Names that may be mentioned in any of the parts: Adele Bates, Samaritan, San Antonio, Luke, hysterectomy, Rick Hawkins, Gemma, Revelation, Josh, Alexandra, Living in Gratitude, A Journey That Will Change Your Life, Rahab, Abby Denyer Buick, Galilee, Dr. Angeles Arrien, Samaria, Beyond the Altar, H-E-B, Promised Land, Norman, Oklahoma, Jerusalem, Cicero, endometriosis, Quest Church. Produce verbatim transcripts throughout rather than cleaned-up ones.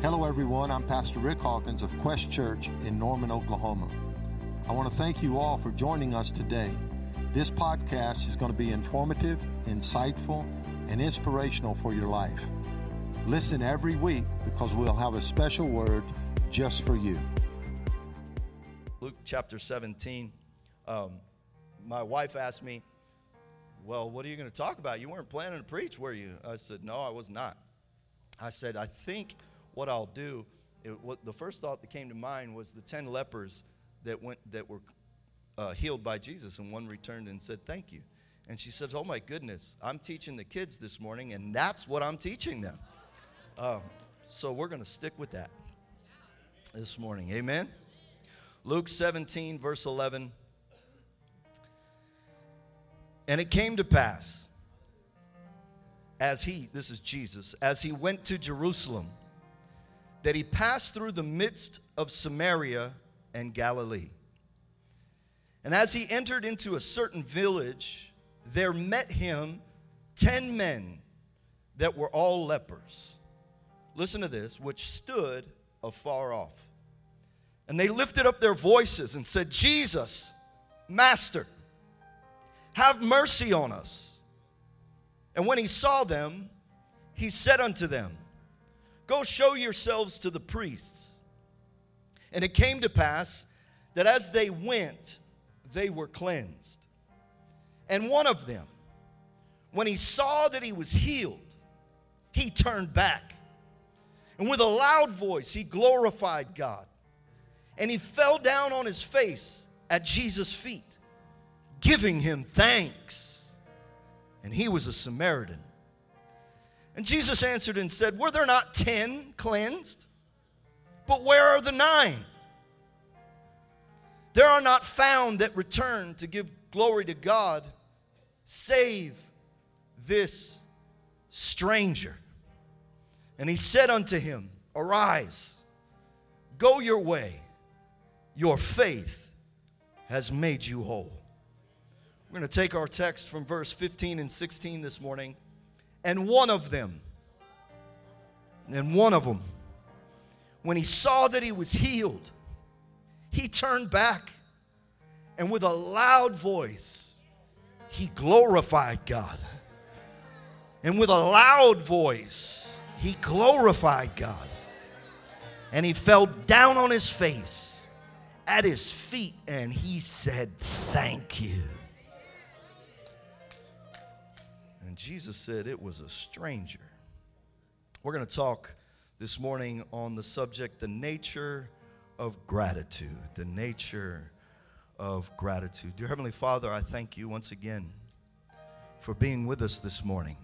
Hello everyone, I'm Pastor Rick Hawkins of Quest Church in Norman, Oklahoma. I want to thank you all for joining us today. This podcast is going to be informative, insightful, and inspirational for your life. Listen every week because we'll have a special word just for you. Luke chapter seventeen. Um, my wife asked me, well, what are you going to talk about? You weren't planning to preach, were you? I said, no, I was not. I said, I think what I'll do, it, what, the first thought that came to mind was the ten lepers that went that were uh, healed by Jesus, and one returned and said, thank you. And she says, oh my goodness, I'm teaching the kids this morning, and that's what I'm teaching them. Um, so we're going to stick with that this morning. Amen? Luke seventeen, verse eleven. And it came to pass, as he, this is Jesus, as he went to Jerusalem, that he passed through the midst of Samaria and Galilee. And as he entered into a certain village, there met him ten men that were all lepers. Listen to this, which stood afar off. And they lifted up their voices and said, Jesus, Master, have mercy on us. And when he saw them, he said unto them, go show yourselves to the priests. And it came to pass that as they went, they were cleansed. And one of them, when he saw that he was healed, he turned back. And with a loud voice, he glorified God. And he fell down on his face at Jesus' feet, giving him thanks. And he was a Samaritan. And Jesus answered and said, were there not ten cleansed? But where are the nine? There are not found that return to give glory to God, save this stranger. And he said unto him, arise, go your way. Your faith has made you whole. We're going to take our text from verse fifteen and sixteen this morning. And one of them, and one of them, when he saw that he was healed, he turned back, and with a loud voice, he glorified God. And with a loud voice, he glorified God. And he fell down on his face at his feet, and he said, thank you. And Jesus said it was a stranger. We're going to talk this morning on the subject, the nature of gratitude. The nature of gratitude. Dear Heavenly Father, I thank you once again for being with us this morning.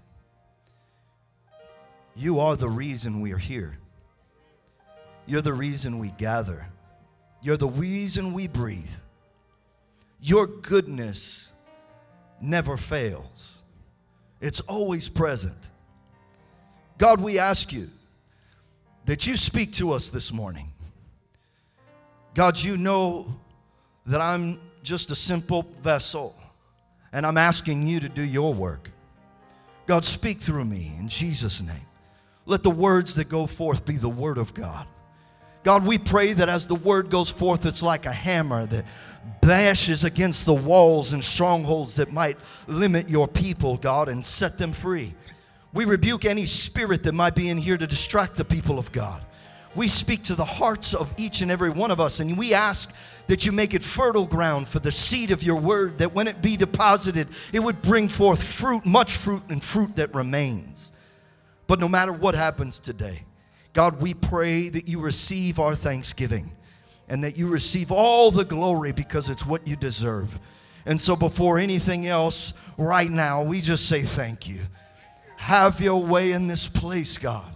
You are the reason we are here. You're the reason we gather. You're the reason we breathe. Your goodness never fails. It's always present. God, we ask you that you speak to us this morning. God, you know that I'm just a simple vessel, and I'm asking you to do your work. God, speak through me in Jesus' name. Let the words that go forth be the word of God. God, we pray that as the word goes forth, it's like a hammer that bashes against the walls and strongholds that might limit your people, God, and set them free. We rebuke any spirit that might be in here to distract the people of God. We speak to the hearts of each and every one of us, and we ask that you make it fertile ground for the seed of your word, that when it be deposited, it would bring forth fruit, much fruit, and fruit that remains. But no matter what happens today, God, we pray that you receive our thanksgiving and that you receive all the glory because it's what you deserve. And so before anything else, right now, we just say thank you. Have your way in this place, God.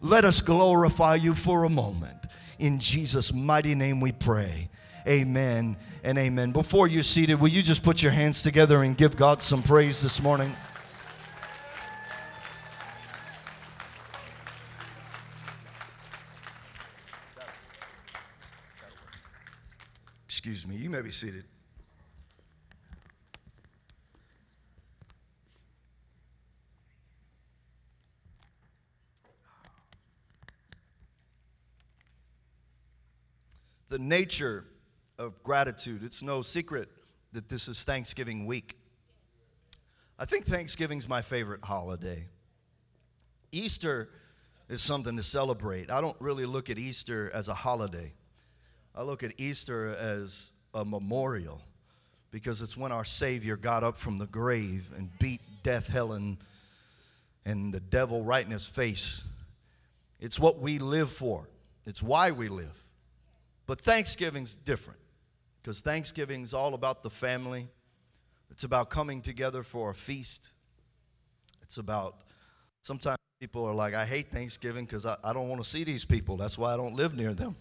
Let us glorify you for a moment. In Jesus' mighty name we pray. Amen and amen. Before you're seated, will you just put your hands together and give God some praise this morning? Excuse me, you may be seated. the nature of gratitude. It's no secret that this is Thanksgiving week. I think Thanksgiving's my favorite holiday. Easter is something to celebrate. I don't really look at Easter as a holiday. I look at Easter as a memorial, because it's when our Savior got up from the grave and beat death, hell, and, and the devil right in his face. It's what we live for. It's why we live. But Thanksgiving's different, because Thanksgiving's all about the family. It's about coming together for a feast. It's about, sometimes people are like, I hate Thanksgiving because I, I don't want to see these people. That's why I don't live near them.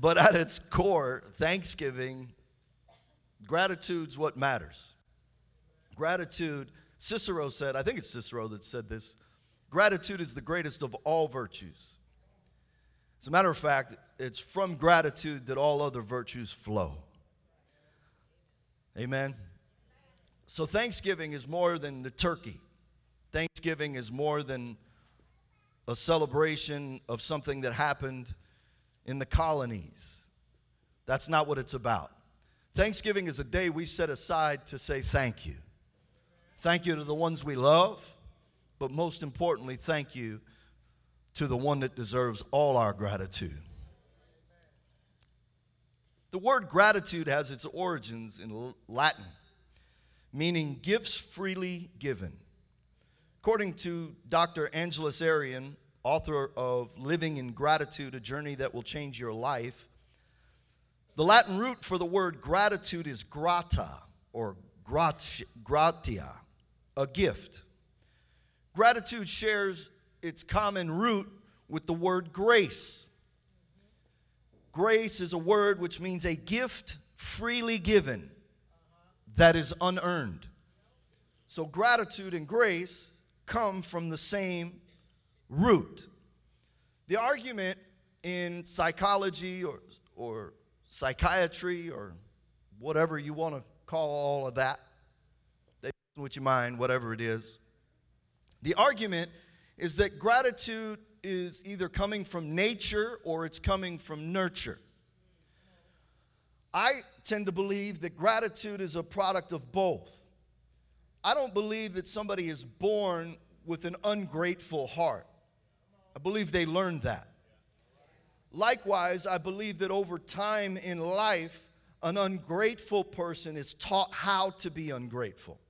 But at its core, Thanksgiving, gratitude's what matters. Gratitude, Cicero said, I think it's Cicero that said this, gratitude is the greatest of all virtues. As a matter of fact, it's from gratitude that all other virtues flow. Amen? So Thanksgiving is more than the turkey. Thanksgiving is more than a celebration of something that happened in the colonies. That's not what it's about. Thanksgiving is a day we set aside to say thank you. Thank you to the ones we love, but most importantly, thank you to the one that deserves all our gratitude. The word gratitude has its origins in Latin, meaning gifts freely given. According to Doctor Angeles Arrien, author of Living in Gratitude, A Journey That Will Change Your Life, the Latin root for the word gratitude is grata or gratia, a gift. Gratitude shares its common root with the word grace. Grace is a word which means a gift freely given that is unearned. So gratitude and grace come from the same root. The argument in psychology or, or psychiatry or whatever you want to call all of that, they with your mind, whatever it is, the argument is that gratitude is either coming from nature or it's coming from nurture. I tend to believe that gratitude is a product of both. I don't believe that somebody is born with an ungrateful heart. I believe they learned that. Likewise, I believe that over time in life, an ungrateful person is taught how to be ungrateful,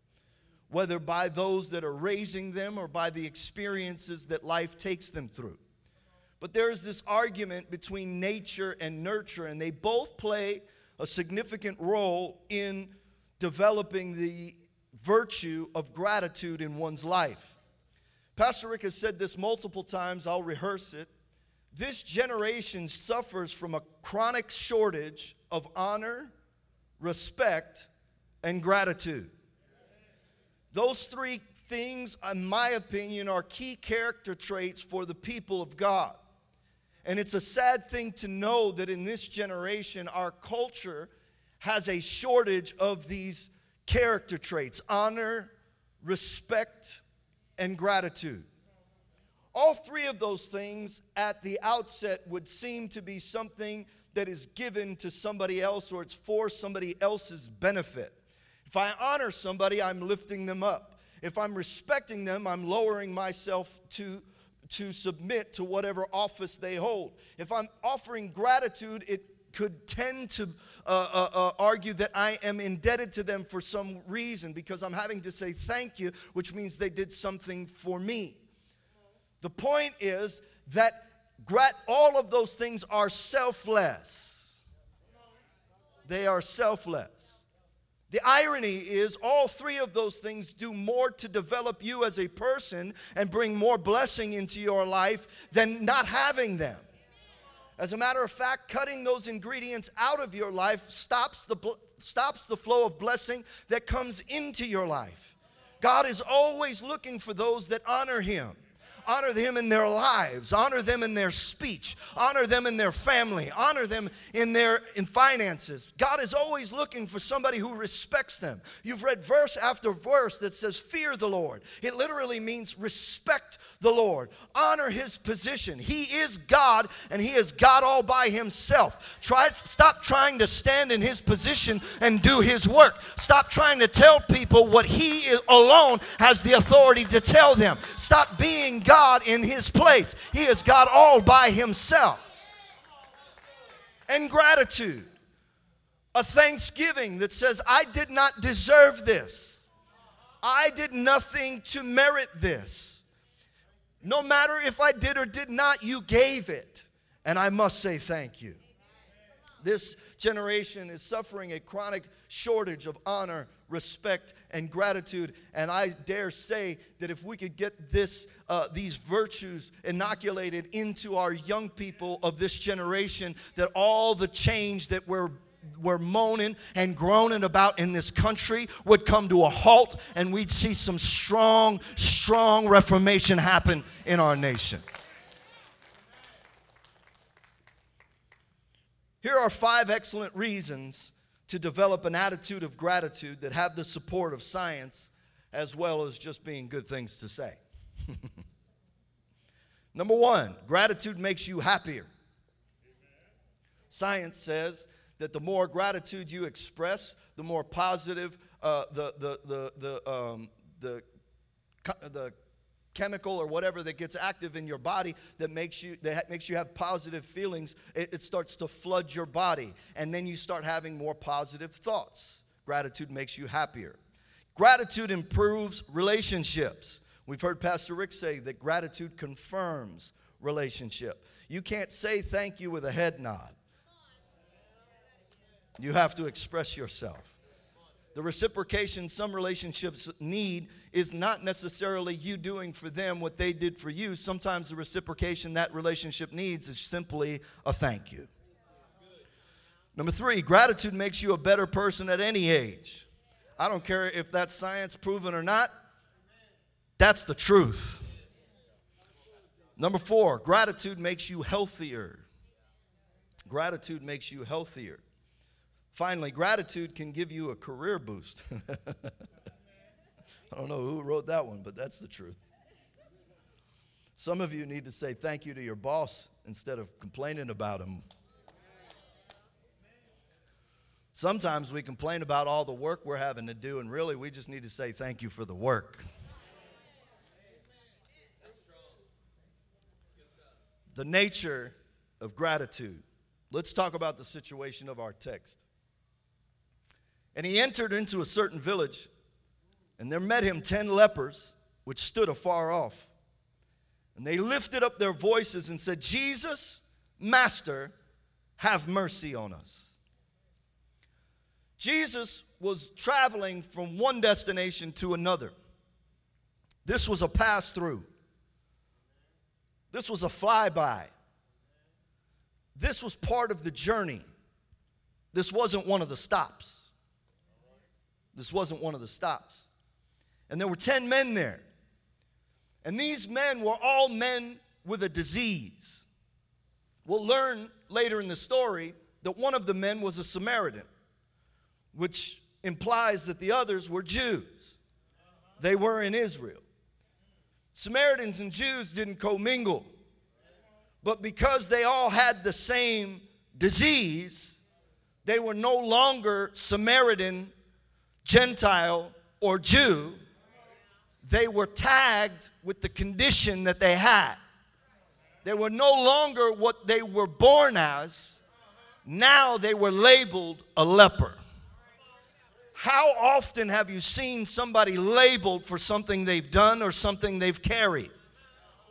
whether by those that are raising them or by the experiences that life takes them through. But there is this argument between nature and nurture, and they both play a significant role in developing the virtue of gratitude in one's life. Pastor Rick has said this multiple times. I'll rehearse it. This generation suffers from a chronic shortage of honor, respect, and gratitude. Those three things, in my opinion, are key character traits for the people of God. And it's a sad thing to know that in this generation, our culture has a shortage of these character traits: honor, respect, and gratitude. All three of those things at the outset would seem to be something that is given to somebody else or it's for somebody else's benefit. If I honor somebody, I'm lifting them up. If I'm respecting them, I'm lowering myself to, to submit to whatever office they hold. If I'm offering gratitude, it could tend to uh, uh, uh, argue that I am indebted to them for some reason because I'm having to say thank you, which means they did something for me. The point is that grat- all of those things are selfless. They are selfless. The irony is all three of those things do more to develop you as a person and bring more blessing into your life than not having them. As a matter of fact, cutting those ingredients out of your life stops the stops the flow of blessing that comes into your life. God is always looking for those that honor Him. Honor them in their lives. Honor them in their speech. Honor them in their family. Honor them in their in finances. God is always looking for somebody who respects them. You've read verse after verse that says, fear the Lord. It literally means respect the Lord. Honor his position. He is God, and he is God all by himself. Try, stop trying to stand in his position and do his work. Stop trying to tell people what he alone has the authority to tell them. Stop being God in his place. He is God all by himself. And gratitude. A thanksgiving that says, I did not deserve this. I did nothing to merit this. No matter if I did or did not, you gave it. And I must say thank you. This generation is suffering a chronic shortage of honor, respect, and gratitude. And I dare say that if we could get this, uh, these virtues inoculated into our young people of this generation, that all the change that we're We're moaning and groaning about in this country would come to a halt, and we'd see some strong, strong reformation happen in our nation. Here are five excellent reasons to develop an attitude of gratitude that have the support of science as well as just being good things to say. Number one, gratitude makes you happier. Science says that the more gratitude you express, the more positive uh, the the the the um, the the chemical or whatever that gets active in your body that makes you that makes you have positive feelings. It, it starts to flood your body, and then you start having more positive thoughts. Gratitude makes you happier. Gratitude improves relationships. We've heard Pastor Rick say that gratitude confirms relationship. You can't say thank you with a head nod. You have to express yourself. The reciprocation some relationships need is not necessarily you doing for them what they did for you. Sometimes the reciprocation that relationship needs is simply a thank you. Number three, gratitude makes you a better person at any age. I don't care if that's science proven or not. That's the truth. Number four, gratitude makes you healthier. Gratitude makes you healthier. Finally, gratitude can give you a career boost. I don't know who wrote that one, but that's the truth. Some of you need to say thank you to your boss instead of complaining about him. Sometimes we complain about all the work we're having to do, and really we just need to say thank you for the work. The nature of gratitude. Let's talk about the situation of our text. And he entered into a certain village, and there met him ten lepers, which stood afar off. And they lifted up their voices and said, Jesus, Master, have mercy on us. Jesus was traveling from one destination to another. This was a pass-through. This was a flyby. This was part of the journey. This wasn't one of the stops. This wasn't one of the stops. And there were ten men there. And these men were all men with a disease. We'll learn later in the story that one of the men was a Samaritan, which implies that the others were Jews. They were in Israel. Samaritans and Jews didn't commingle. But because they all had the same disease, they were no longer Samaritan, Gentile, or Jew. They were tagged with the condition that they had. They were no longer what they were born as. Now they were labeled a leper. How often have you seen somebody labeled for something they've done or something they've carried?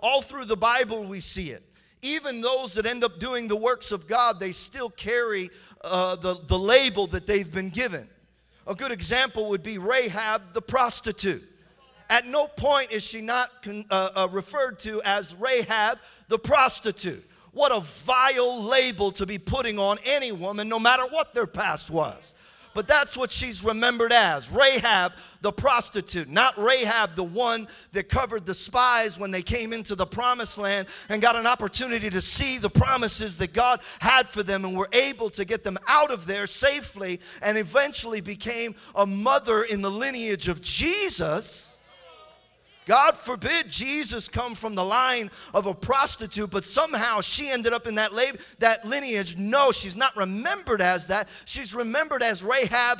All through the Bible we see it. Even those that end up doing the works of God, they still carry uh, the, the label that they've been given. A good example would be Rahab the prostitute. At no point is she not con- uh, uh, referred to as Rahab the prostitute. What a vile label to be putting on any woman, no matter what their past was. but that's what she's remembered as, Rahab the prostitute, not Rahab the one that covered the spies when they came into the Promised Land and got an opportunity to see the promises that God had for them and were able to get them out of there safely and eventually became a mother in the lineage of Jesus. God forbid Jesus come from the line of a prostitute, but somehow she ended up in that lab, that lineage. No, she's not remembered as that. She's remembered as Rahab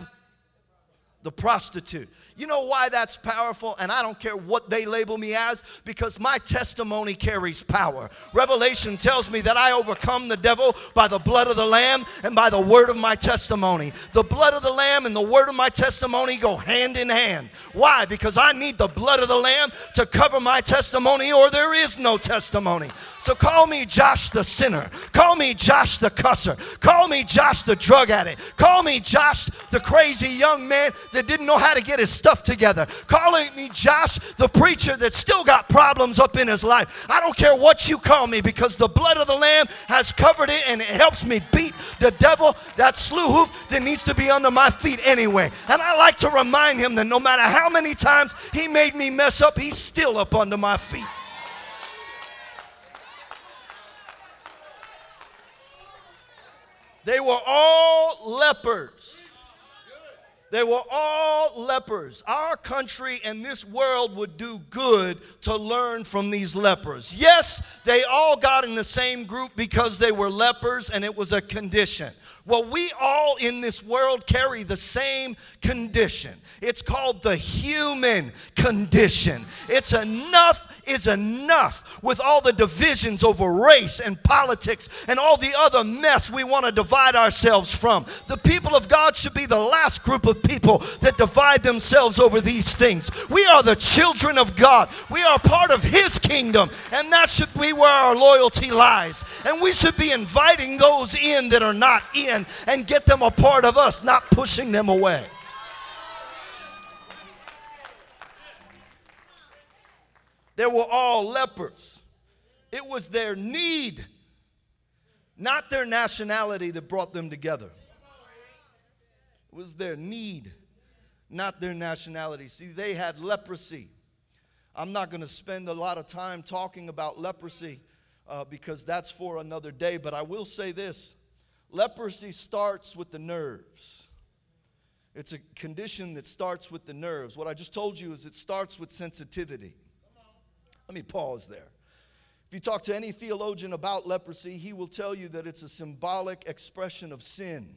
the prostitute. You know why that's powerful? And I don't care what they label me as, because my testimony carries power. Revelation tells me that I overcome the devil by the blood of the Lamb and by the word of my testimony. The blood of the Lamb and the word of my testimony go hand in hand. Why? Because I need the blood of the Lamb to cover my testimony, or there is no testimony. So call me Josh the sinner. Call me Josh the cusser. Call me Josh the drug addict. Call me Josh the crazy young man that didn't know how to get his stuff together. Calling me Josh the preacher that still got problems up in his life. I don't care what you call me, because the blood of the Lamb has covered it, and it helps me beat the devil, that slew hoof that needs to be under my feet anyway. And I like to remind him that no matter how many times he made me mess up, he's still up under my feet. They were all lepers. They were all lepers. Our country and this world would do good to learn from these lepers. Yes, they all got in the same group because they were lepers and it was a condition. Well, we all in this world carry the same condition. It's called the human condition. It's enough is enough with all the divisions over race and politics and all the other mess we want to divide ourselves from. The people of God should be the last group of people that divide themselves over these things. We are the children of God. We are part of His kingdom, and that should be where our loyalty lies. And we should be inviting those in that are not in and get them a part of us, not pushing them away. They were all lepers. It was their need, not their nationality, that brought them together. It was their need, not their nationality. See, they had leprosy. I'm not going to spend a lot of time talking about leprosy uh, because that's for another day, but I will say this. Leprosy starts with the nerves. It's a condition that starts with the nerves. What I just told you is it starts with sensitivity. Let me pause there. If you talk to any theologian about leprosy, he will tell you that it's a symbolic expression of sin.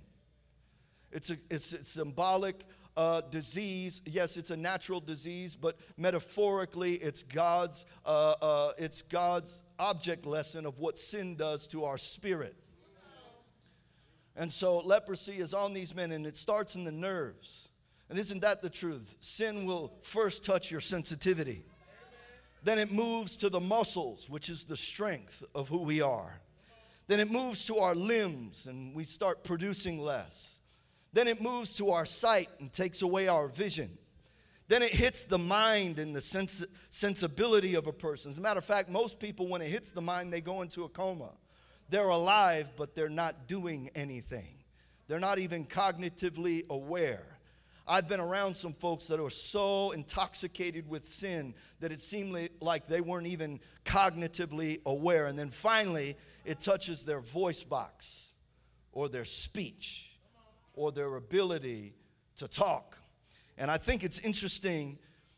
It's a, it's a symbolic uh, disease. Yes, it's a natural disease, but metaphorically, it's God's uh, uh, it's God's object lesson of what sin does to our spirit. And so leprosy is on these men, and it starts in the nerves. And isn't that the truth? Sin will first touch your sensitivity. Then it moves to the muscles, which is the strength of who we are. Then it moves to our limbs, and we start producing less. Then it moves to our sight and takes away our vision. Then it hits the mind and the sens- sensibility of a person. As a matter of fact, most people, when it hits the mind, they go into a coma. They're alive, but they're not doing anything. They're not even cognitively aware. I've been around some folks that are so intoxicated with sin that it seemed like they weren't even cognitively aware. And then finally, it touches their voice box or their speech or their ability to talk. And I think it's interesting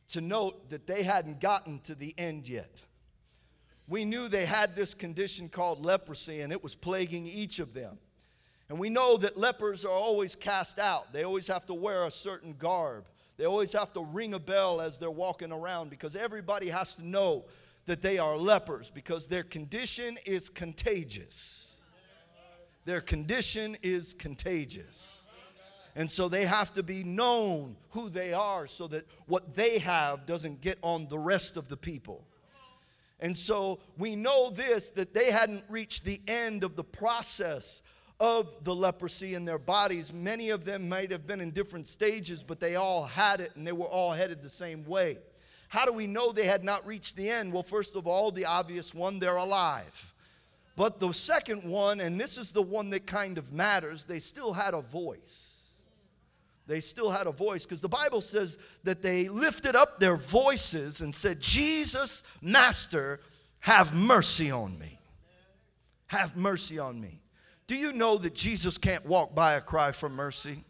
to note that they hadn't gotten to the end yet. We knew they had this condition called leprosy, and it was plaguing each of them. And we know that lepers are always cast out. They always have to wear a certain garb. They always have to ring a bell as they're walking around, because everybody has to know that they are lepers, because their condition is contagious. Their condition is contagious. And so they have to be known who they are so that what they have doesn't get on the rest of the people. And so we know this, that they hadn't reached the end of the process of the leprosy in their bodies. Many of them might have been in different stages, but they all had it, and they were all headed the same way. How do we know they had not reached the end? Well, first of all, the obvious one, they're alive. But the second one, and this is the one that kind of matters, they still had a voice. They still had a voice, because the Bible says that they lifted up their voices and said, Jesus, Master, have mercy on me. Have mercy on me. Do you know that Jesus can't walk by a cry for mercy?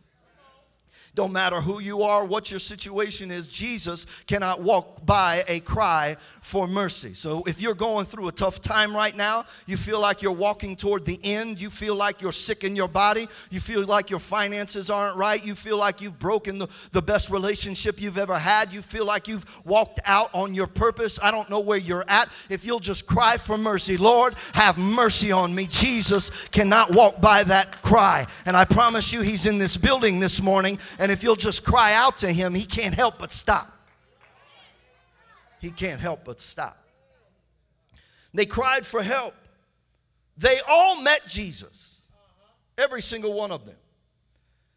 Don't matter who you are, what your situation is, Jesus cannot walk by a cry for mercy. So if you're going through a tough time right now, you feel like you're walking toward the end, you feel like you're sick in your body, you feel like your finances aren't right, you feel like you've broken the, the best relationship you've ever had, you feel like you've walked out on your purpose, I don't know where you're at, if you'll just cry for mercy, Lord, have mercy on me. Jesus cannot walk by that cry. And I promise you, he's in this building this morning. And if you'll just cry out to him, he can't help but stop. He can't help but stop. They cried for help. They all met Jesus. Every single one of them.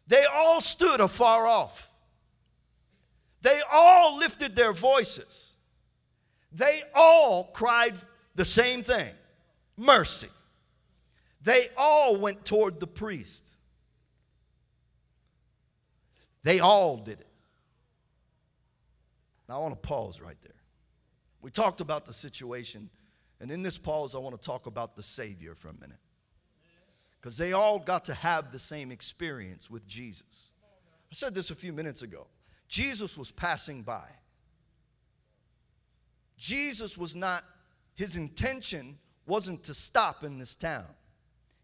They all stood afar off. They all lifted their voices. They all cried the same thing. Mercy. They all went toward the priest. They all did it. Now I want to pause right there. We talked about the situation, and in this pause I want to talk about the Savior for a minute. Because they all got to have the same experience with Jesus. I said this a few minutes ago. Jesus was passing by. Jesus was not, his intention wasn't to stop in this town.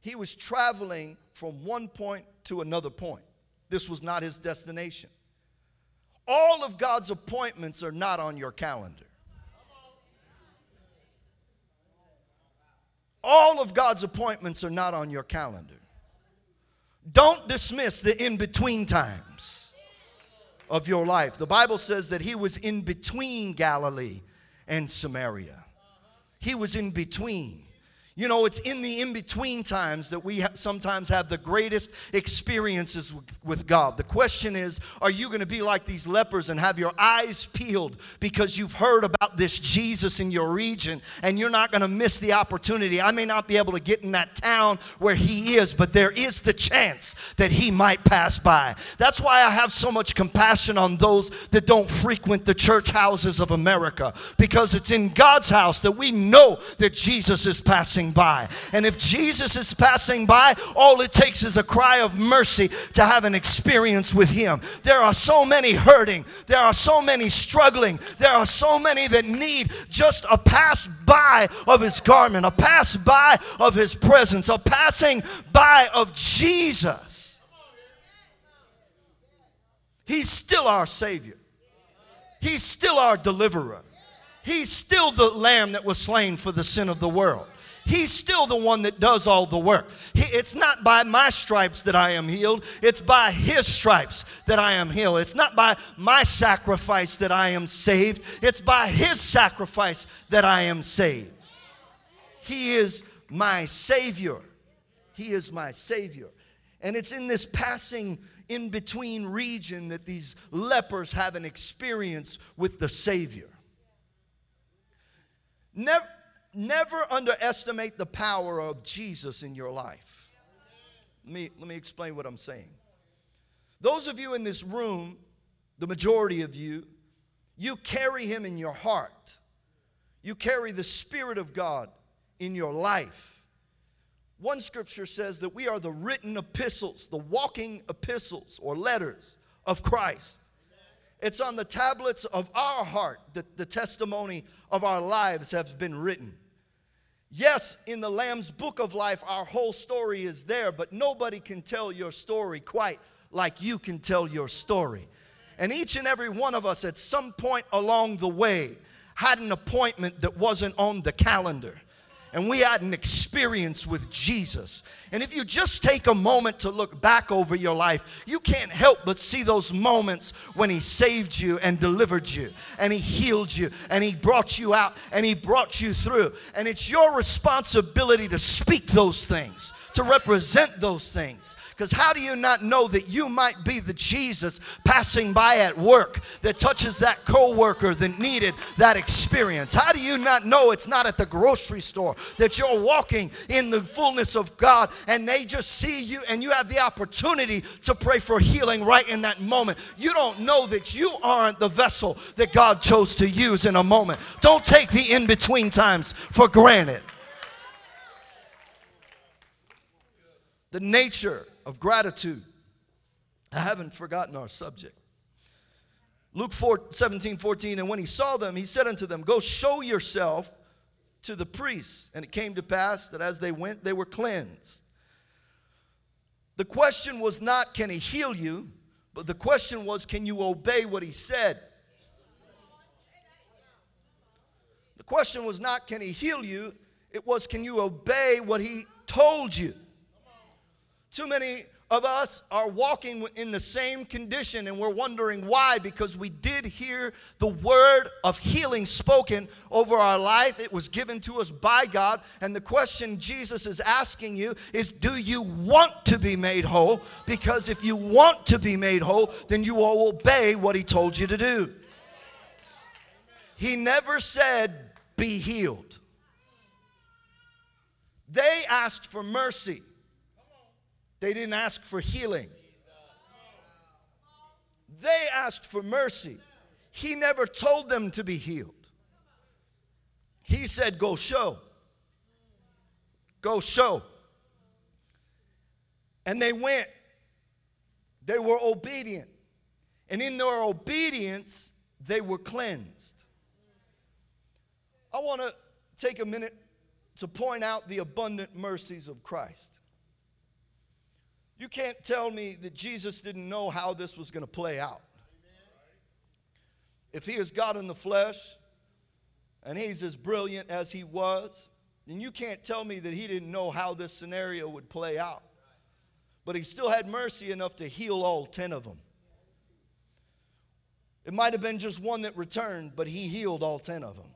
He was traveling from one point to another point. This was not his destination. All of God's appointments are not on your calendar. All of God's appointments are not on your calendar. Don't dismiss the in-between times of your life. The Bible says that he was in between Galilee and Samaria. He was in between. You know, it's in the in-between times that we ha- sometimes have the greatest experiences w- with God. The question is, are you going to be like these lepers and have your eyes peeled because you've heard about this Jesus in your region and you're not going to miss the opportunity? I may not be able to get in that town where he is, but there is the chance that he might pass by. That's why I have so much compassion on those that don't frequent the church houses of America, because it's in God's house that we know that Jesus is passing by. And if Jesus is passing by, all it takes is a cry of mercy to have an experience with him. There are so many hurting. There are so many struggling. There are so many that need just a pass by of his garment, a pass by of his presence, a passing by of Jesus. He's still our Savior. He's still our deliverer. He's still the Lamb that was slain for the sin of the world. He's still the one that does all the work. He, it's not by my stripes that I am healed. It's by his stripes that I am healed. It's not by my sacrifice that I am saved. It's by his sacrifice that I am saved. He is my Savior. He is my Savior. And it's in this passing in-between region that these lepers have an experience with the Savior. Never... Never underestimate the power of Jesus in your life. Let me, let me explain what I'm saying. Those of you in this room, the majority of you, you carry him in your heart. You carry the Spirit of God in your life. One scripture says that we are the written epistles, the walking epistles or letters of Christ. It's on the tablets of our heart that the testimony of our lives has been written. Yes, in the Lamb's Book of Life, our whole story is there, but nobody can tell your story quite like you can tell your story. And each and every one of us at some point along the way had an appointment that wasn't on the calendar. And we had an experience with Jesus. And if you just take a moment to look back over your life, you can't help but see those moments when he saved you and delivered you, and he healed you, and he brought you out, and he brought you through. And it's your responsibility to speak those things, to represent those things. Because how do you not know that you might be the Jesus passing by at work that touches that coworker that needed that experience? How do you not know it's not at the grocery store that you're walking in the fullness of God, and they just see you, and you have the opportunity to pray for healing right in that moment. You don't know that you aren't the vessel that God chose to use in a moment. Don't take the in-between times for granted. The nature of gratitude. I haven't forgotten our subject. Luke four, seventeen, fourteen, and when he saw them, he said unto them, go show yourself to the priests. And it came to pass that as they went, they were cleansed. The question was not, can he heal you? But the question was, can you obey what he said? The question was not, can he heal you? It was, can you obey what he told you? Too many of us are walking in the same condition, and we're wondering why, because we did hear the word of healing spoken over our life. It was given to us by God, and the question Jesus is asking you is, do you want to be made whole? Because if you want to be made whole, then you will obey what he told you to do. He never said, be healed. They asked for mercy. They didn't ask for healing. They asked for mercy. He never told them to be healed. He said, go show. Go show. And they went. They were obedient. And in their obedience, they were cleansed. I want to take a minute to point out the abundant mercies of Christ. You can't tell me that Jesus didn't know how this was going to play out. If he is God in the flesh and he's as brilliant as he was, then you can't tell me that he didn't know how this scenario would play out. But he still had mercy enough to heal all ten of them. It might have been just one that returned, but he healed all ten of them.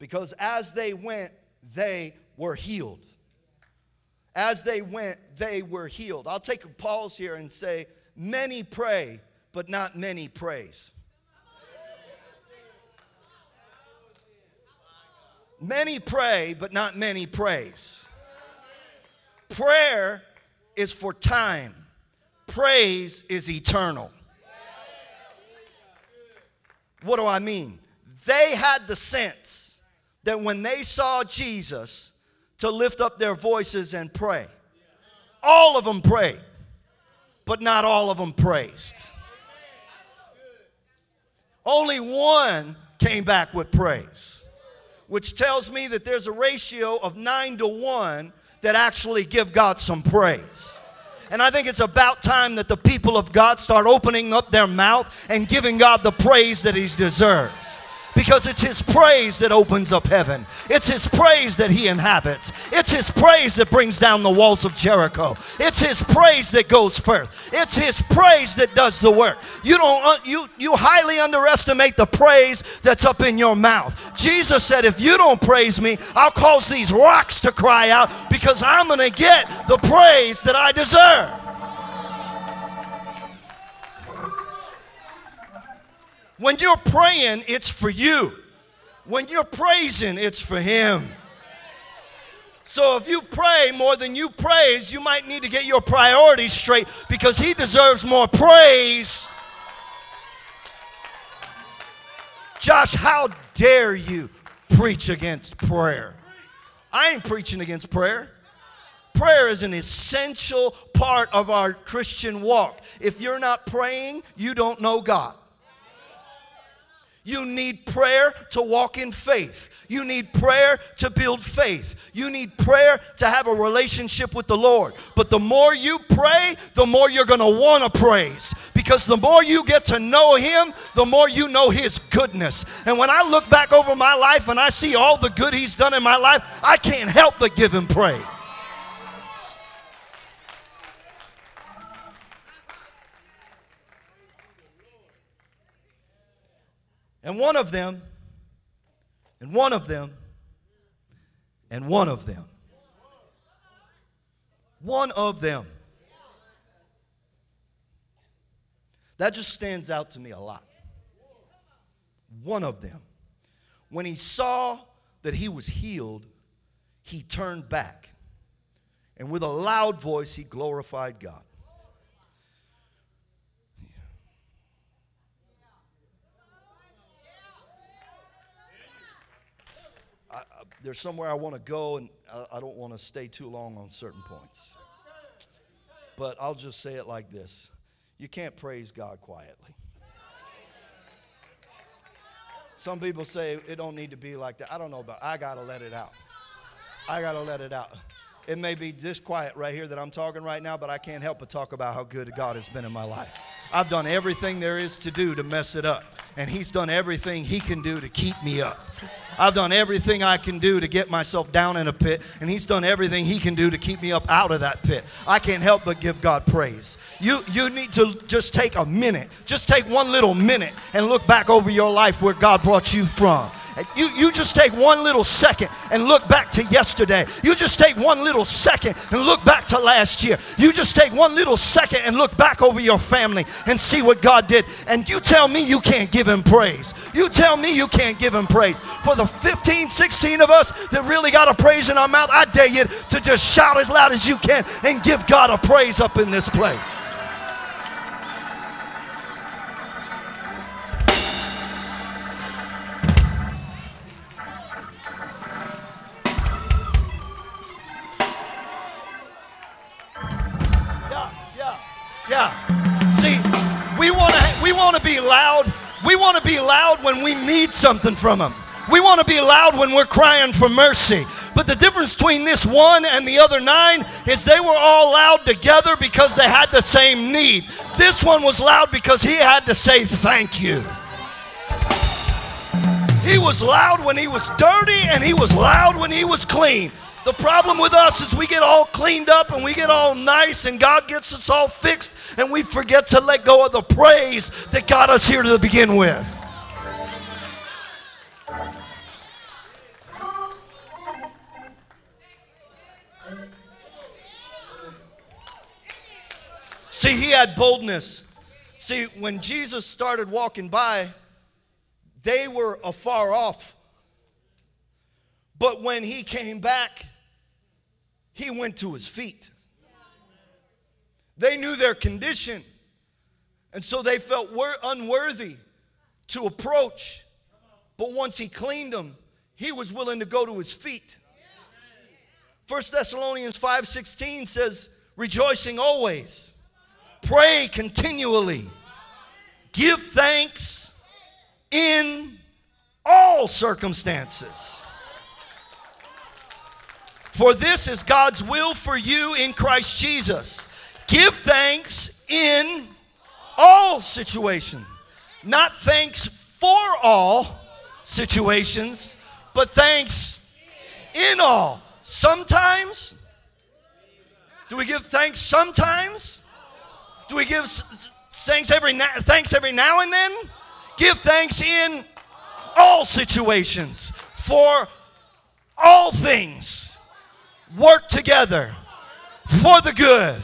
Because as they went, they were healed. As they went, they were healed. I'll take a pause here and say, many pray, but not many praise. Many pray, but not many praise. Prayer is for time. Praise is eternal. What do I mean? They had the sense that when they saw Jesus, to lift up their voices and pray. All of them prayed, but not all of them praised. Only one came back with praise, which tells me that there's a ratio of nine to one that actually give God some praise. And I think it's about time that the people of God start opening up their mouth and giving God the praise that he deserves. Because it's his praise that opens up heaven. It's his praise that he inhabits. It's his praise that brings down the walls of Jericho. It's his praise that goes first. It's his praise that does the work. You don't you you highly underestimate the praise that's up in your mouth. Jesus said, if you don't praise me, I'll cause these rocks to cry out because I'm going to get the praise that I deserve. When you're praying, it's for you. When you're praising, it's for him. So if you pray more than you praise, you might need to get your priorities straight because he deserves more praise. Josh, how dare you preach against prayer? I ain't preaching against prayer. Prayer is an essential part of our Christian walk. If you're not praying, you don't know God. You need prayer to walk in faith. You need prayer to build faith. You need prayer to have a relationship with the Lord. But the more you pray, the more you're going to want to praise. Because the more you get to know him, the more you know his goodness. And when I look back over my life and I see all the good he's done in my life, I can't help but give him praise. And one of them, and one of them, and one of them. One of them. That just stands out to me a lot. One of them. When he saw that he was healed, he turned back. And with a loud voice, he glorified God. Yeah. I, I, there's somewhere I want to go, and I, I don't want to stay too long on certain points. But I'll just say it like this. You can't praise God quietly. Some people say it don't need to be like that. I don't know, but I got to let it out. I got to let it out. It may be this quiet right here that I'm talking right now, but I can't help but talk about how good God has been in my life. I've done everything there is to do to mess it up, and he's done everything he can do to keep me up. I've done everything I can do to get myself down in a pit, and he's done everything he can do to keep me up out of that pit. I can't help but give God praise. You you need to just take a minute, just take one little minute and look back over your life where God brought you from. You, you just take one little second and look back to yesterday. You just take one little second and look back to last year. You just take one little second and look back over your family and see what God did. And you tell me you can't give him praise. You tell me you can't give him praise. For the fifteen, sixteen of us that really got a praise in our mouth, I dare you to just shout as loud as you can and give God a praise up in this place. Yeah, yeah, yeah. See, we want to we want to be loud. We want to be loud when we need something from him. We want to be loud when we're crying for mercy. But the difference between this one and the other nine is they were all loud together because they had the same need. This one was loud because he had to say thank you. He was loud when he was dirty, and he was loud when he was clean. The problem with us is we get all cleaned up and we get all nice and God gets us all fixed, and we forget to let go of the praise that got us here to begin with. See, he had boldness. See, when Jesus started walking by, they were afar off. But when he came back, he went to his feet. They knew their condition, and so they felt unworthy to approach. But once he cleaned them, he was willing to go to his feet. First Thessalonians five sixteen says, rejoicing always. Pray continually. Give thanks in all circumstances. For this is God's will for you in Christ Jesus. Give thanks in all situations. Not thanks for all situations, but thanks in all. Sometimes? Do we give thanks sometimes? Do we give thanks every now, thanks every now and then? Give thanks in all situations, for all things work together for the good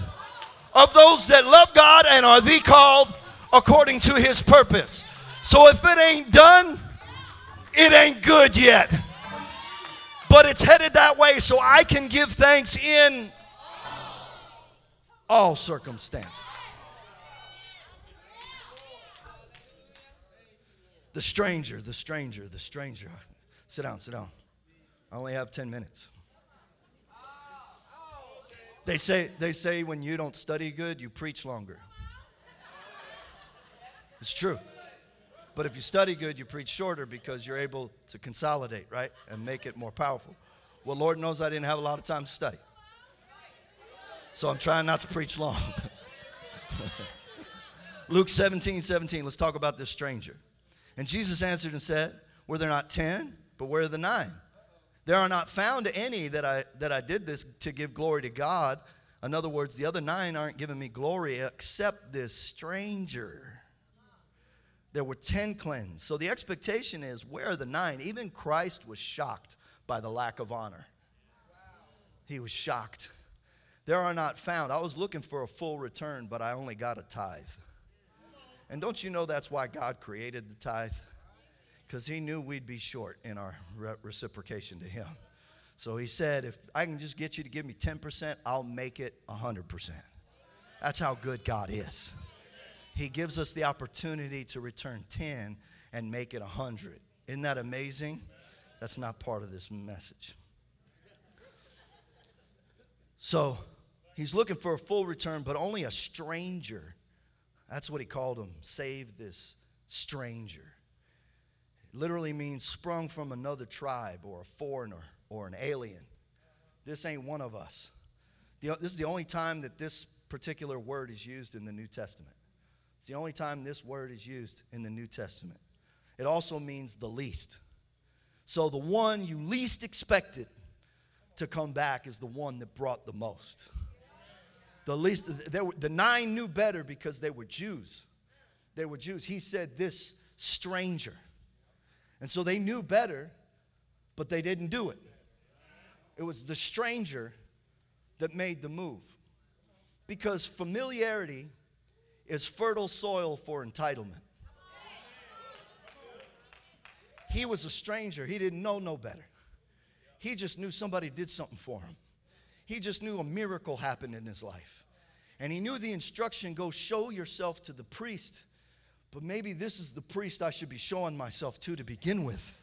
of those that love God and are the called according to his purpose. So if it ain't done, it ain't good yet. But it's headed that way, so I can give thanks in all circumstances. The stranger, the stranger, the stranger. Sit down, sit down. I only have ten minutes. They say, they say when you don't study good, you preach longer. It's true. But if you study good, you preach shorter because you're able to consolidate, right? And make it more powerful. Well, Lord knows I didn't have a lot of time to study. So I'm trying not to preach long. Luke seventeen seventeen. Let's talk about this stranger. And Jesus answered and said, were there not ten? But where are the nine? There are not found any that I that I did this to give glory to God. In other words, the other nine aren't giving me glory except this stranger. There were ten cleansed. So the expectation is, where are the nine? Even Christ was shocked by the lack of honor. He was shocked. There are not found. I was looking for a full return, but I only got a tithe. And don't you know that's why God created the tithe? Because he knew we'd be short in our re- reciprocation to him. So he said, if I can just get you to give me ten percent, I'll make it one hundred percent. That's how good God is. He gives us the opportunity to return ten and make it one hundred. Isn't that amazing? That's not part of this message. So he's looking for a full return, but only a stranger. That's what he called him, save this stranger. It literally means sprung from another tribe or a foreigner or an alien. This ain't one of us. This is the only time that this particular word is used in the New Testament. It's the only time this word is used in the New Testament. It also means the least. So the one you least expected to come back is the one that brought the most. The least, there were, the nine knew better because they were Jews. They were Jews. He said, this stranger. And so they knew better, but they didn't do it. It was the stranger that made the move. Because familiarity is fertile soil for entitlement. He was a stranger. He didn't know no better. He just knew somebody did something for him. He just knew a miracle happened in his life. And he knew the instruction, go show yourself to the priest. But maybe this is the priest I should be showing myself to to begin with.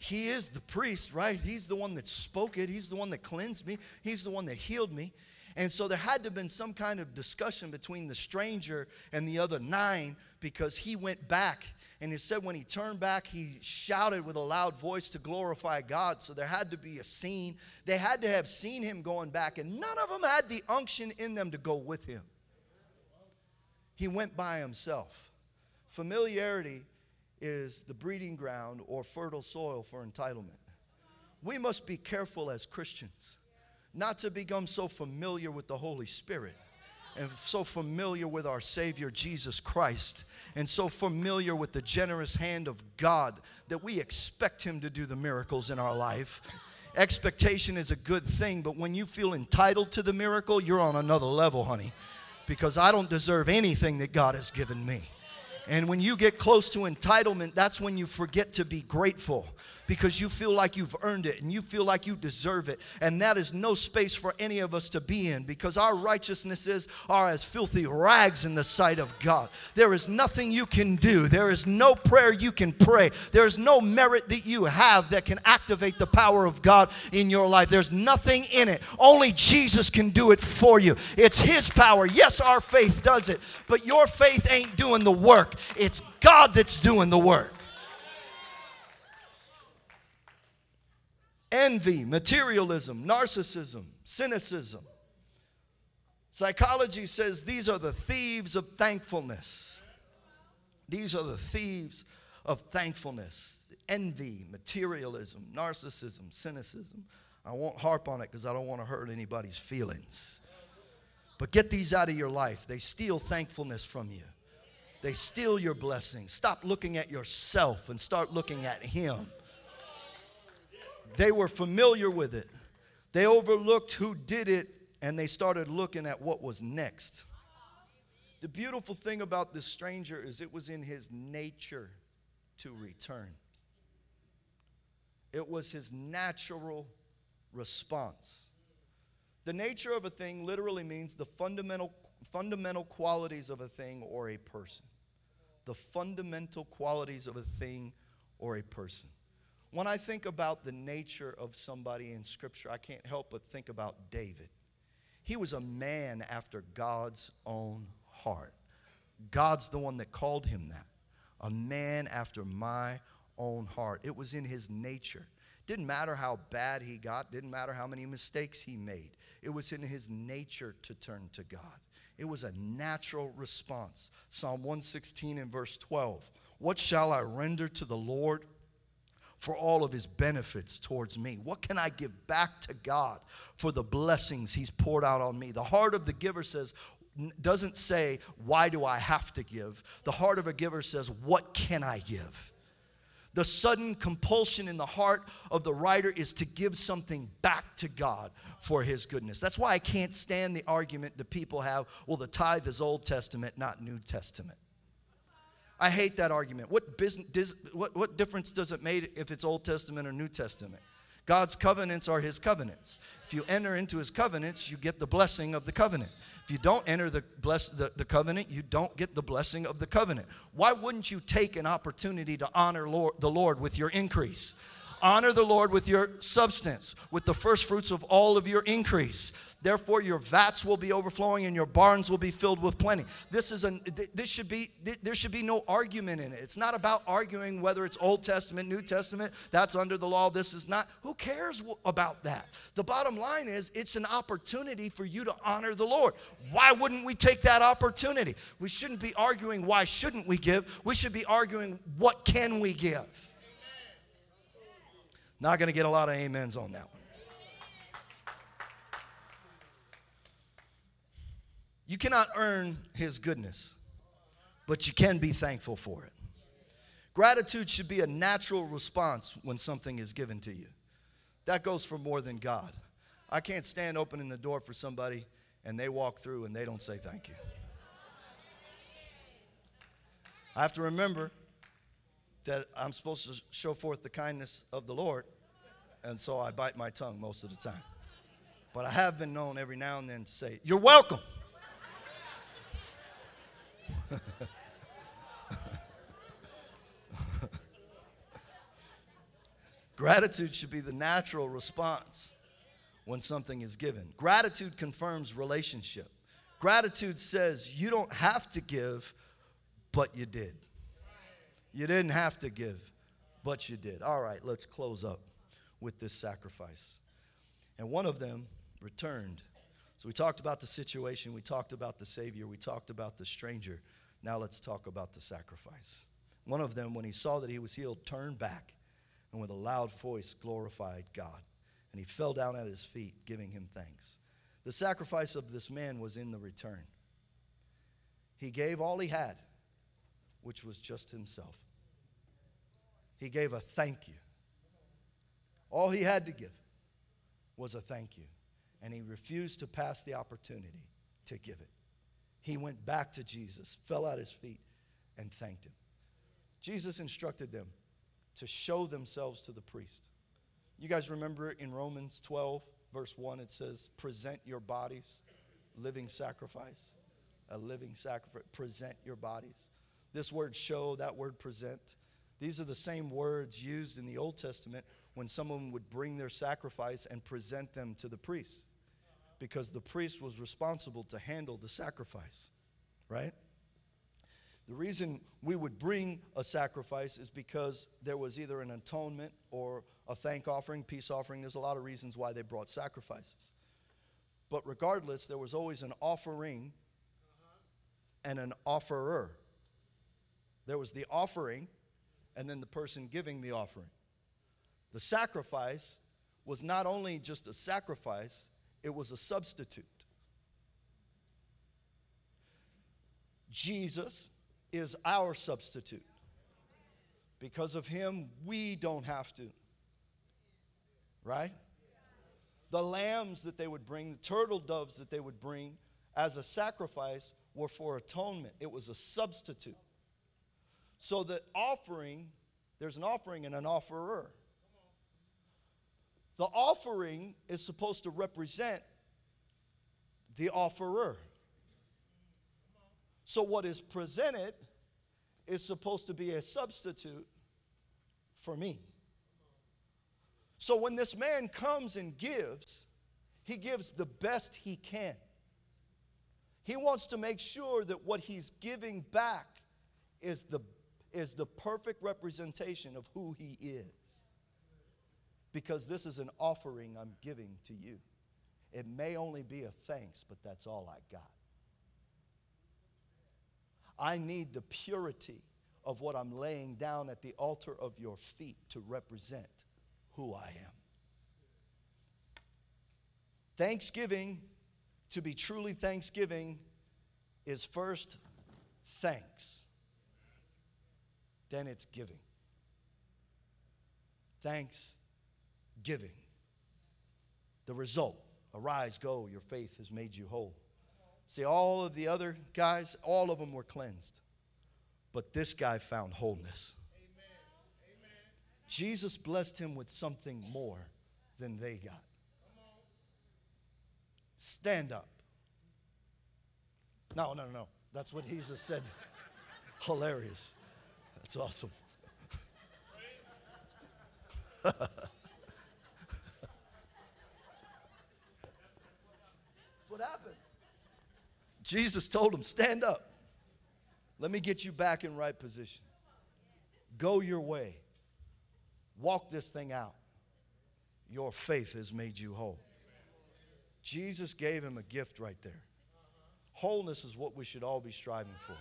He is the priest, right? He's the one that spoke it. He's the one that cleansed me. He's the one that healed me. And so there had to have been some kind of discussion between the stranger and the other nine, because he went back. And it said when he turned back, he shouted with a loud voice to glorify God. So there had to be a scene. They had to have seen him going back, and none of them had the unction in them to go with him. He went by himself. Familiarity is the breeding ground or fertile soil for entitlement. We must be careful as Christians not to become so familiar with the Holy Spirit and so familiar with our Savior Jesus Christ and so familiar with the generous hand of God that we expect Him to do the miracles in our life. Expectation is a good thing, but when you feel entitled to the miracle, you're on another level, honey, because I don't deserve anything that God has given me. And when you get close to entitlement, that's when you forget to be grateful, because you feel like you've earned it and you feel like you deserve it. And that is no space for any of us to be in, because our righteousnesses are as filthy rags in the sight of God. There is nothing you can do. There is no prayer you can pray. There is no merit that you have that can activate the power of God in your life. There's nothing in it. Only Jesus can do it for you. It's His power. Yes, our faith does it, but your faith ain't doing the work. It's God that's doing the work. Envy, materialism, narcissism, cynicism. Psychology says these are the thieves of thankfulness. These are the thieves of thankfulness. Envy, materialism, narcissism, cynicism. I won't harp on it because I don't want to hurt anybody's feelings. But get these out of your life. They steal thankfulness from you. They steal your blessings. Stop looking at yourself and start looking at Him. They were familiar with it. They overlooked who did it, and they started looking at what was next. The beautiful thing about this stranger is it was in his nature to return. It was his natural response. The nature of a thing literally means the fundamental, fundamental qualities of a thing or a person. The fundamental qualities of a thing or a person. When I think about the nature of somebody in Scripture, I can't help but think about David. He was a man after God's own heart. God's the one that called him that. A man after my own heart. It was in his nature. Didn't matter how bad he got. Didn't matter how many mistakes he made. It was in his nature to turn to God. It was a natural response. Psalm one sixteen and verse twelve. What shall I render to the Lord for all of His benefits towards me? What can I give back to God for the blessings He's poured out on me? The heart of the giver says, doesn't say, why do I have to give? The heart of a giver says, what can I give? The sudden compulsion in the heart of the writer is to give something back to God for His goodness. That's why I can't stand the argument that people have, well, the tithe is Old Testament, not New Testament. I hate that argument. What business, what, what difference does it make if it's Old Testament or New Testament? God's covenants are his covenants. If you enter into his covenants, you get the blessing of the covenant. If you don't enter the, bless, the, the covenant, you don't get the blessing of the covenant. Why wouldn't you take an opportunity to honor Lord, the Lord with your increase? Honor the Lord with your substance, with the first fruits of all of your increase. Therefore, your vats will be overflowing and your barns will be filled with plenty. This is an, this should be, there should be no argument in it. It's not about arguing whether it's Old Testament, New Testament, that's under the law, this is not. Who cares about that? The bottom line is it's an opportunity for you to honor the Lord. Why wouldn't we take that opportunity? We shouldn't be arguing why shouldn't we give. We should be arguing what can we give. Not going to get a lot of amens on that one. You cannot earn his goodness, but you can be thankful for it. Gratitude should be a natural response when something is given to you. That goes for more than God. I can't stand opening the door for somebody and they walk through and they don't say thank you. I have to remember that I'm supposed to show forth the kindness of the Lord, and so I bite my tongue most of the time. But I have been known every now and then to say, "You're welcome." Gratitude should be the natural response when something is given. Gratitude confirms relationship. Gratitude says you don't have to give, but you did. You didn't have to give, but you did. All right, let's close up with this sacrifice. And one of them returned. So we talked about the situation. We talked about the Savior. We talked about the stranger. Now let's talk about the sacrifice. One of them, when he saw that he was healed, turned back and with a loud voice glorified God. And he fell down at his feet, giving him thanks. The sacrifice of this man was in the return. He gave all he had, which was just himself. He gave a thank you. All he had to give was a thank you. And he refused to pass the opportunity to give it. He went back to Jesus, fell at his feet, and thanked him. Jesus instructed them to show themselves to the priest. You guys remember in Romans twelve, verse one, it says, present your bodies, living sacrifice, a living sacrifice, present your bodies. This word show, that word present, these are the same words used in the Old Testament when someone would bring their sacrifice and present them to the priest, because the priest was responsible to handle the sacrifice, right? The reason we would bring a sacrifice is because there was either an atonement or a thank offering, peace offering. There's a lot of reasons why they brought sacrifices. But regardless, there was always an offering and an offerer. There was the offering and then the person giving the offering. The sacrifice was not only just a sacrifice, it was a substitute. Jesus is our substitute. Because of him, we don't have to. Right? The lambs that they would bring, the turtle doves that they would bring as a sacrifice were for atonement. It was a substitute. So the offering, there's an offering and an offerer. The offering is supposed to represent the offerer. So what is presented is supposed to be a substitute for me. So when this man comes and gives, he gives the best he can. He wants to make sure that what he's giving back is the is the perfect representation of who he is. Because this is an offering I'm giving to you. It may only be a thanks, but that's all I got. I need the purity of what I'm laying down at the altar of your feet to represent who I am. Thanksgiving, to be truly thanksgiving, is first thanks. Then it's giving. Thanks, giving. The result, arise, go, your faith has made you whole. See, all of the other guys, all of them were cleansed. But this guy found wholeness. Amen. Amen. Jesus blessed him with something more than they got. Stand up. No, no, no. That's what Jesus said. Hilarious. That's awesome. What happened? Jesus told him, stand up. Let me get you back in right position. Go your way. Walk this thing out. Your faith has made you whole. Jesus gave him a gift right there. Wholeness is what we should all be striving for.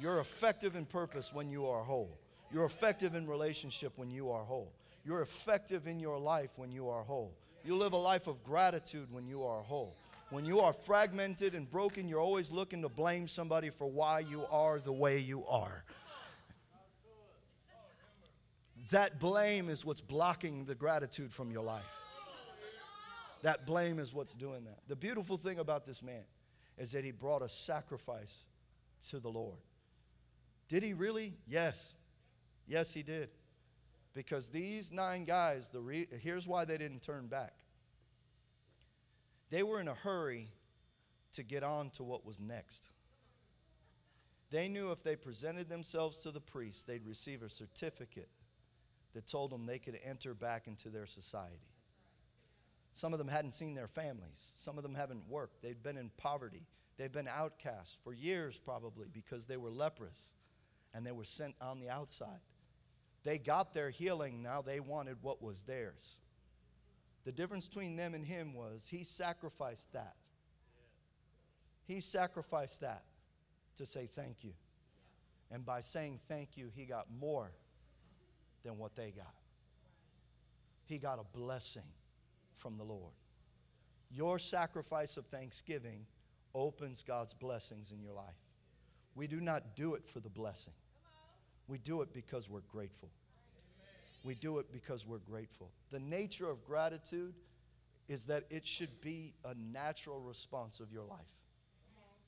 You're effective in purpose when you are whole. You're effective in relationship when you are whole. You're effective in your life when you are whole. You live a life of gratitude when you are whole. When you are fragmented and broken, you're always looking to blame somebody for why you are the way you are. That blame is what's blocking the gratitude from your life. That blame is what's doing that. The beautiful thing about this man is that he brought a sacrifice to the Lord. Did he really? Yes. Yes, he did. Because these nine guys, the re- here's why they didn't turn back. They were in a hurry to get on to what was next. They knew if they presented themselves to the priest, they'd receive a certificate that told them they could enter back into their society. Some of them hadn't seen their families. Some of them haven't worked. They've been in poverty. They've been outcasts for years probably because they were leprous and they were sent on the outside. They got their healing. Now they wanted what was theirs. The difference between them and him was he sacrificed that. He sacrificed that to say thank you. And by saying thank you, he got more than what they got. He got a blessing from the Lord. Your sacrifice of thanksgiving opens God's blessings in your life. We do not do it for the blessing. We do it because we're grateful. We do it because we're grateful. The nature of gratitude is that it should be a natural response of your life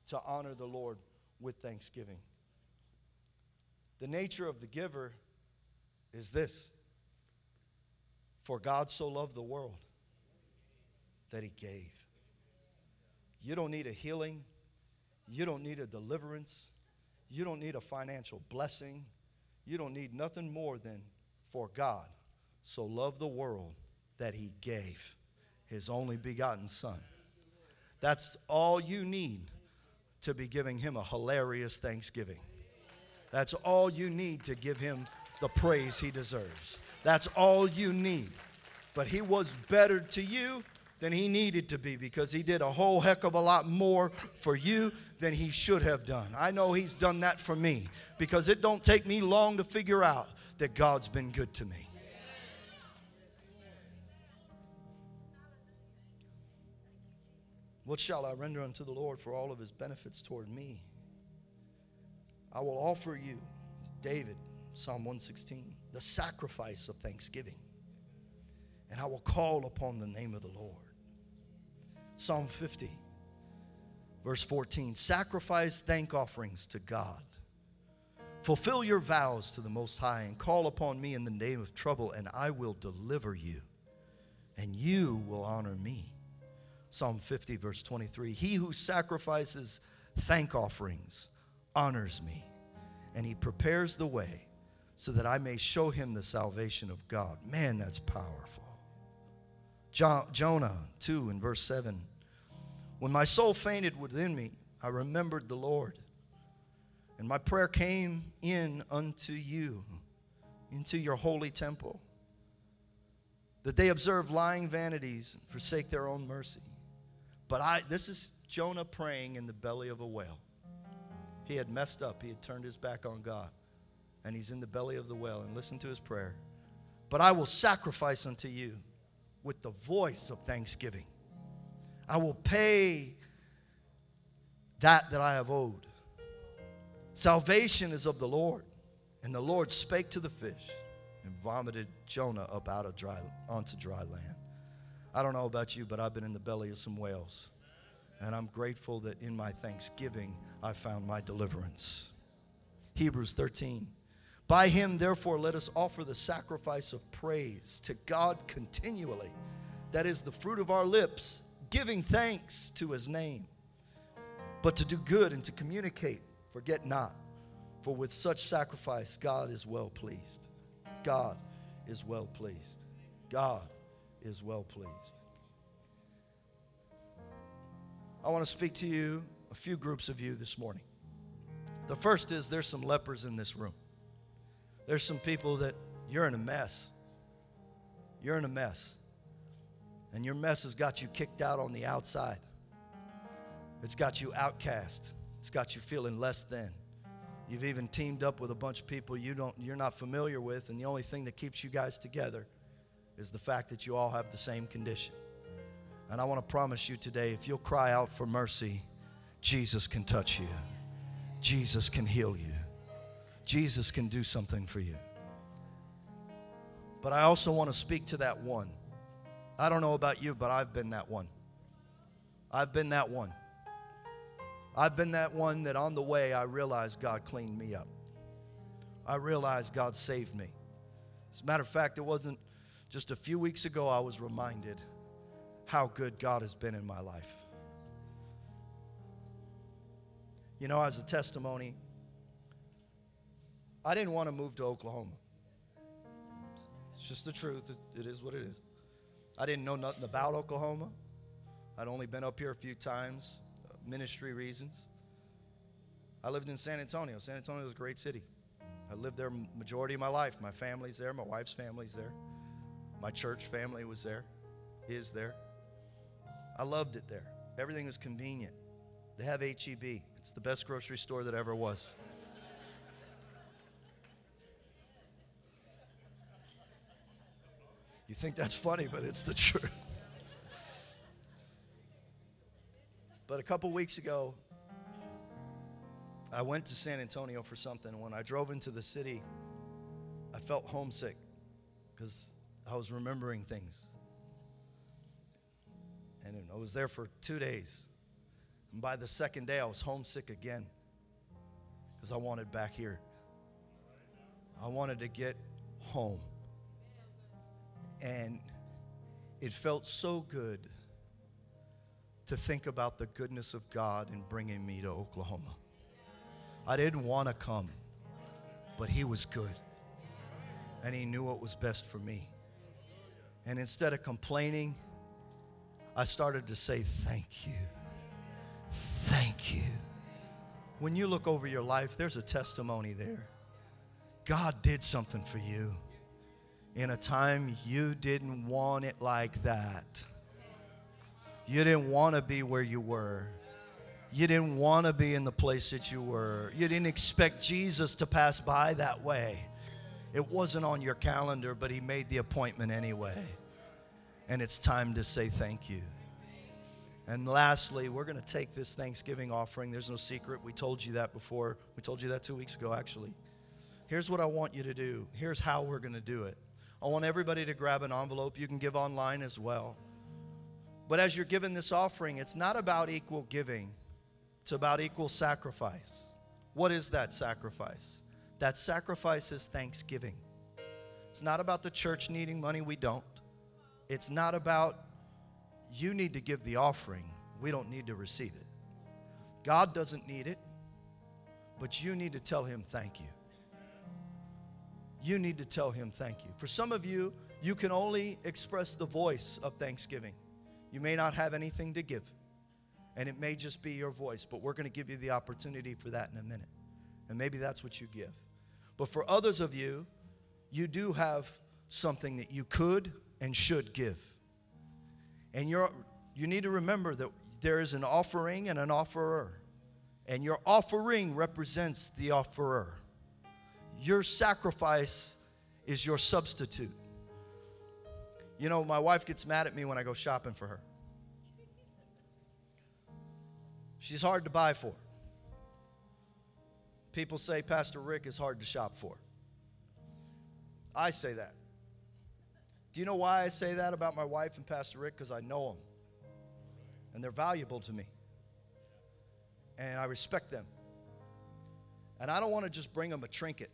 to honor the Lord with thanksgiving. The nature of the giver is this: for God so loved the world that he gave. You don't need a healing. You don't need a deliverance. You don't need a financial blessing. You don't need nothing more than, for God so loved the world that he gave his only begotten son. That's all you need to be giving him a hilarious thanksgiving. That's all you need to give him the praise he deserves. That's all you need. But he was better to you than he needed to be, because he did a whole heck of a lot more for you than he should have done. I know he's done that for me, because it don't take me long to figure out that God's been good to me. What shall I render unto the Lord for all of his benefits toward me? I will offer you, David, Psalm one sixteen, the sacrifice of thanksgiving. And I will call upon the name of the Lord. Psalm fifty, verse fourteen. Sacrifice thank offerings to God. Fulfill your vows to the Most High, and call upon me in the name of trouble, and I will deliver you, and you will honor me. Psalm fifty, verse twenty-three. He who sacrifices thank offerings honors me, and he prepares the way so that I may show him the salvation of God. Man, that's powerful. Jo- Jonah two and verse seven. When my soul fainted within me, I remembered the Lord. And my prayer came in unto you, into your holy temple. That they observe lying vanities and forsake their own mercy. But I, this is Jonah praying in the belly of a whale. He had messed up. He had turned his back on God. And he's in the belly of the whale. And listen to his prayer. But I will sacrifice unto you with the voice of thanksgiving. I will pay that that I have owed. Salvation is of the Lord. And the Lord spake to the fish and vomited Jonah up out of dry, onto dry land. I don't know about you, but I've been in the belly of some whales. And I'm grateful that in my thanksgiving, I found my deliverance. Hebrews thirteen. By him, therefore, let us offer the sacrifice of praise to God continually. That is the fruit of our lips, giving thanks to his name. But to do good and to communicate, forget not. For with such sacrifice, God is well pleased. God is well pleased. God is well pleased. I want to speak to you, a few groups of you this morning. The first is there's some lepers in this room. There's some people that you're in a mess. You're in a mess. And your mess has got you kicked out on the outside. It's got you outcast. It's got you feeling less than. You've even teamed up with a bunch of people you don't, you're not familiar with, and the only thing that keeps you guys together is the fact that you all have the same condition. And I want to promise you today, if you'll cry out for mercy, Jesus can touch you. Jesus can heal you. Jesus can do something for you. But I also want to speak to that one. I don't know about you, but I've been that one. I've been that one. I've been that one that on the way I realized God cleaned me up. I realized God saved me. As a matter of fact, it wasn't just a few weeks ago I was reminded how good God has been in my life. You know, as a testimony, I didn't want to move to Oklahoma. It's just the truth. It is what it is. I didn't know nothing about Oklahoma. I'd only been up here a few times, ministry reasons. I lived in San Antonio. San Antonio is a great city. I lived there majority of my life. My family's there. My wife's family's there. My church family was there, is there. I loved it there. Everything was convenient. They have H E B. It's the best grocery store that ever was. You think that's funny, but it's the truth. But a couple weeks ago, I went to San Antonio for something. When I drove into the city, I felt homesick because I was remembering things. And I was there for two days. And by the second day, I was homesick again because I wanted back here. I wanted to get home. And it felt so good to think about the goodness of God in bringing me to Oklahoma. I didn't want to come, but he was good. And he knew what was best for me. And instead of complaining, I started to say thank you. Thank you. When you look over your life, there's a testimony there. God did something for you in a time you didn't want it like that. You didn't want to be where you were. You didn't want to be in the place that you were. You didn't expect Jesus to pass by that way. It wasn't on your calendar, but he made the appointment anyway. And it's time to say thank you. And lastly, we're going to take this Thanksgiving offering. There's no secret. We told you that before. We told you that two weeks ago, actually. Here's what I want you to do. Here's how we're going to do it. I want everybody to grab an envelope. You can give online as well. But as you're giving this offering, it's not about equal giving. It's about equal sacrifice. What is that sacrifice? That sacrifice is thanksgiving. It's not about the church needing money. We don't. It's not about you need to give the offering. We don't need to receive it. God doesn't need it, but you need to tell him thank you. You need to tell him thank you. For some of you, you can only express the voice of thanksgiving. You may not have anything to give, and it may just be your voice, but we're going to give you the opportunity for that in a minute, and maybe that's what you give. But for others of you, you do have something that you could and should give. And you're, you need to remember that there is an offering and an offerer. And your offering represents the offerer. Your sacrifice is your substitute. You know, my wife gets mad at me when I go shopping for her. She's hard to buy for. People say Pastor Rick is hard to shop for. I say that. Do you know why I say that about my wife and Pastor Rick? Because I know them. And they're valuable to me. And I respect them. And I don't want to just bring them a trinket.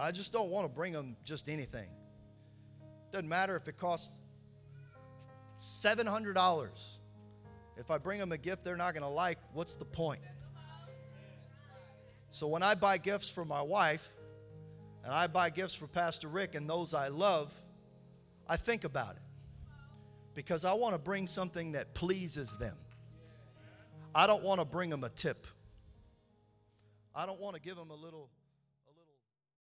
I just don't want to bring them just anything. Doesn't matter if it costs seven hundred dollars. If I bring them a gift they're not going to like, what's the point? So when I buy gifts for my wife, and I buy gifts for Pastor Rick and those I love, I think about it. Because I want to bring something that pleases them. I don't want to bring them a tip. I don't want to give them a little...